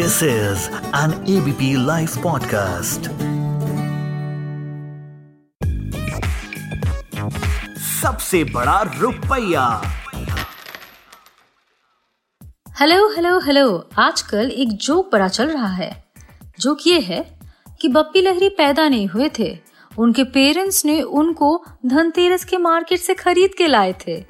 This is an ABP Live podcast. सबसे बड़ा रुपया। हेलो हेलो हेलो, आजकल एक जोक बड़ा चल रहा है। जोक ये है कि बप्पी लहरी पैदा नहीं हुए थे, उनके पेरेंट्स ने उनको धनतेरस के मार्केट से खरीद के लाए थे।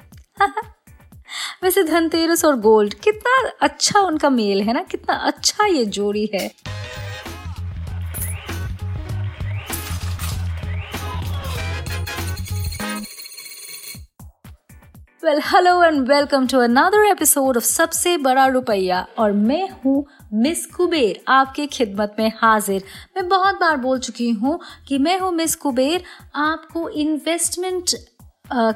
वैसे धनतेरस और गोल्ड, कितना अच्छा उनका मेल है ना, कितना अच्छा ये जोड़ी है। Well, hello and welcome to another episode of सबसे बड़ा रुपया, और मैं हूँ मिस कुबेर आपके खिदमत में हाजिर। मैं बहुत बार बोल चुकी हूँ कि मैं हूँ मिस कुबेर, आपको इन्वेस्टमेंट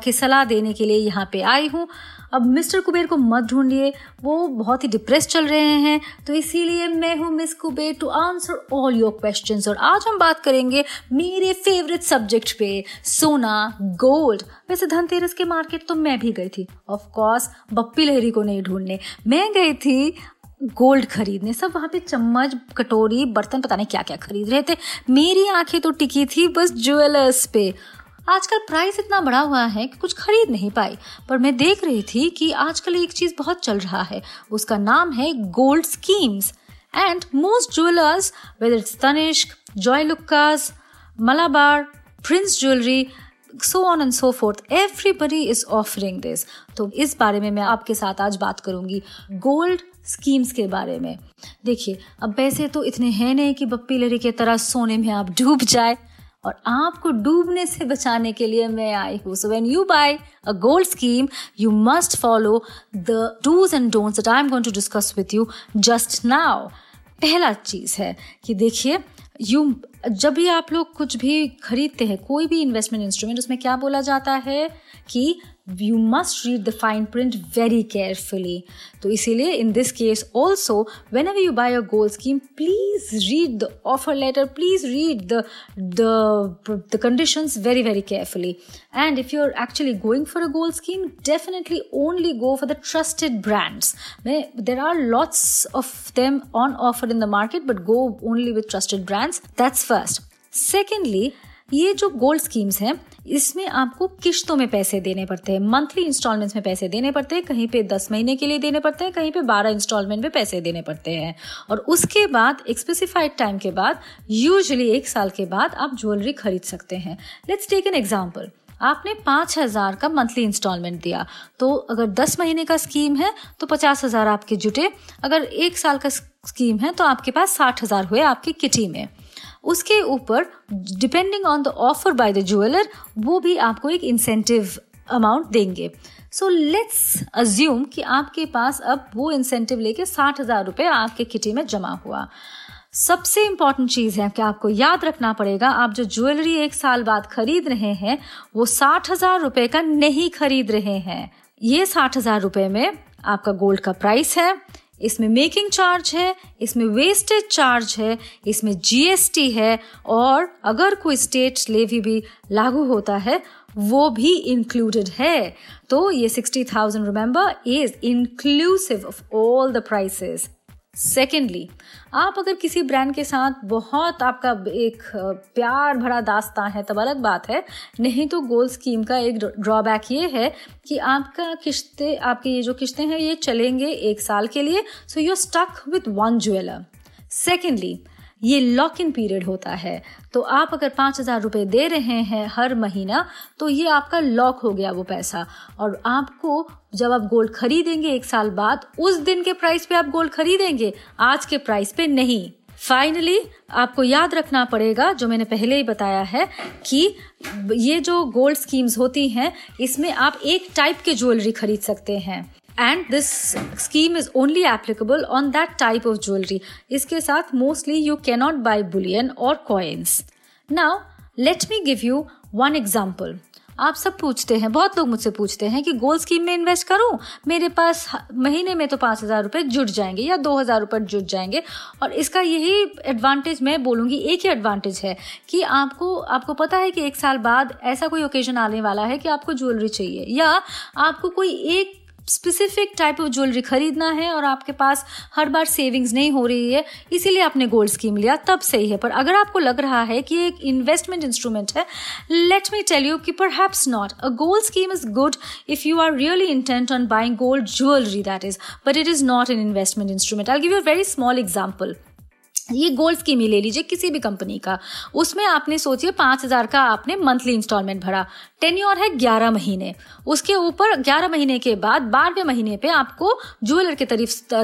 की सलाह देने के लिए यहाँ पे आई हूँ। अब मिस्टर कुबेर को मत ढूंढिए, वो बहुत ही डिप्रेस चल रहे हैं, तो इसीलिए मैं हूँ miss Kuber to answer all your questions. और आज हम बात करेंगे मेरे फेवरेट सब्जेक्ट पे, सोना, गोल्ड। वैसे धनतेरस के मार्केट तो मैं भी गई थी, ऑफ कोर्स बप्पी लहरी को नहीं ढूंढने, मैं गई थी गोल्ड खरीदने। सब वहाँ पे चम्मच, कटोरी, बर्तन, पता नहीं क्या क्या खरीद रहे थे। मेरी आंखें तो टिकी थी बस ज्वेलर्स पे। आजकल प्राइस इतना बढ़ा हुआ है कि कुछ खरीद नहीं पाई, पर मैं देख रही थी कि आजकल एक चीज बहुत चल रहा है, उसका नाम है gold schemes. And most jewellers, whether it's Tanishq, Joy Alukkas, Malabar, Prince jewellery, so on and so forth, everybody is offering this। तो इस बारे में मैं आपके साथ आज बात करूंगी, गोल्ड स्कीम्स के बारे में। देखिए, अब पैसे तो इतने हैं नहीं कि बप्पी लहरी की तरह सोने में आप डूब जाए, और आपको डूबने से बचाने के लिए मैं आई हूँ। So when you buy a gold scheme, you must follow the dos and don'ts that I am going to discuss with you just now. पहला चीज़ है कि देखिए, जब भी आप लोग कुछ भी खरीदते हैं, कोई भी इन्वेस्टमेंट इंस्ट्रूमेंट, उसमें क्या बोला जाता है कि you must read the fine print very carefully. तो इसीलिए in this case also, whenever you buy a gold scheme, please read the offer letter, please read the conditions very very carefully. And if you are actually going for a gold scheme, definitely only go for the trusted brands. There are lots of them on offer in the market, but go only with trusted brands, that's first. Secondly, ये जो gold schemes हैं, इसमें आपको किश्तों में पैसे देने पड़ते हैं, मंथली इंस्टॉलमेंट्स में पैसे देने पड़ते हैं। कहीं पे 10 महीने के लिए देने पड़ते हैं, कहीं पे 12 इंस्टॉलमेंट में पैसे देने पड़ते हैं, और उसके बाद एक स्पेसिफाइड टाइम के बाद, यूजुअली 1 साल के बाद, आप ज्वेलरी खरीद सकते हैं। लेट्स टेक एन एग्जाम्पल, आपने 5,000 का मंथली इंस्टॉलमेंट दिया, तो अगर 10 महीने का स्कीम है तो 50,000 आपके जुटे, अगर 1 साल का स्कीम है तो आपके पास 60,000 हुए आपकी किटी में। उसके ऊपर, depending on the offer by the jeweller, वो भी आपको एक इंसेंटिव अमाउंट देंगे। सो लेट्स अज्यूम कि आपके पास अब वो इंसेंटिव लेके 60,000 रुपये आपके किटी में जमा हुआ। सबसे इम्पॉर्टेंट चीज़ है कि आपको याद रखना पड़ेगा, आप जो ज्वेलरी 1 साल बाद खरीद रहे हैं, वो 60,000 रुपये का नहीं खरीद रहे हैं। ये 60,000 रुपये में आपका गोल्ड का प्राइस है, इसमें मेकिंग चार्ज है, इसमें वेस्टेज चार्ज है, इसमें जीएसटी है, और अगर कोई स्टेट लेवी भी लागू होता है वो भी इंक्लूडेड है। तो ये 60,000, remember, is inclusive of all the prices. Secondly, आप अगर किसी ब्रांड के साथ बहुत आपका एक प्यार भरा दास्तां है तब अलग बात है, नहीं तो गोल्ड स्कीम का एक ड्रॉबैक ये है कि आपका किश्ते, आपके ये जो किश्ते हैं, ये चलेंगे 1 साल के लिए, so you are stuck with one jeweller. Secondly, ये लॉक इन पीरियड होता है, तो आप अगर 5,000 रुपये दे रहे हैं हर महीना, तो ये आपका लॉक हो गया वो पैसा, और आपको जब आप गोल्ड खरीदेंगे 1 साल बाद, उस दिन के प्राइस पे आप गोल्ड खरीदेंगे, आज के प्राइस पे नहीं। फाइनली, आपको याद रखना पड़ेगा, जो मैंने पहले ही बताया है, कि ये जो गोल्ड स्कीम्स होती हैं, इसमें आप एक टाइप के ज्वेलरी खरीद सकते हैं, and this scheme is only applicable on that type of jewelry. इसके साथ mostly you cannot buy bullion or coins. Now let me give you one example. आप सब पूछते हैं, बहुत लोग मुझसे पूछते हैं कि गोल्ड स्कीम में इन्वेस्ट करूं, मेरे पास महीने में तो 5,000 रुपये जुट जाएंगे या 2,000 रुपये जुट जाएंगे। और इसका यही एडवांटेज मैं बोलूँगी, एक ही एडवांटेज है कि आपको पता है कि 1 साल बाद ऐसा कोई ओकेजन आने वाला है कि आपको ज्वेलरी चाहिए, या आपको कोई एक स्पेसिफिक टाइप ऑफ ज्वेलरी खरीदना है और आपके पास हर बार सेविंग्स नहीं हो रही है, इसीलिए आपने गोल्ड स्कीम लिया तब सही है। पर अगर आपको लग रहा है कि एक इन्वेस्टमेंट इंस्ट्रूमेंट है, लेट मी टेल यू कि perhaps not. A gold scheme is good if you are really intent on buying gold jewellery that is, but it is not an investment instrument. I will give you a very small example. ये gold scheme ही ले लीजिए किसी भी company का, उसमें आपने सोचिए 5,000 का आपने मंथली इंस्टॉलमेंट भरा, टेन्योर है 11 महीने, उसके ऊपर 11 महीने के बाद 12वें महीने पे आपको ज्वेलर के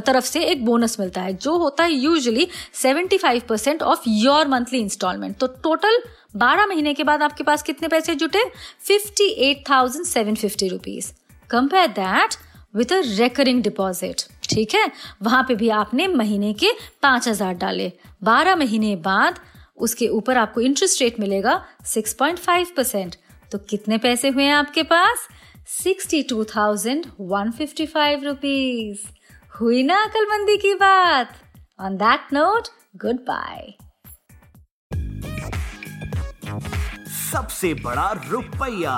तरफ से एक बोनस मिलता है जो होता है usually 75% of your monthly instalment. तो टोटल 12 महीने के बाद आपके पास कितने पैसे जुटे? 58,750 rupees. Compare that with a recurring deposit, ठीक है, वहां पे भी आपने महीने के 5,000 डाले, 12 महीने बाद उसके ऊपर आपको इंटरेस्ट रेट मिलेगा 6.5%। तो कितने पैसे हुए आपके पास? 62,155 रुपीज। हुई ना अकलमंदी की बात? On that note, goodbye. सबसे बड़ा रुपया।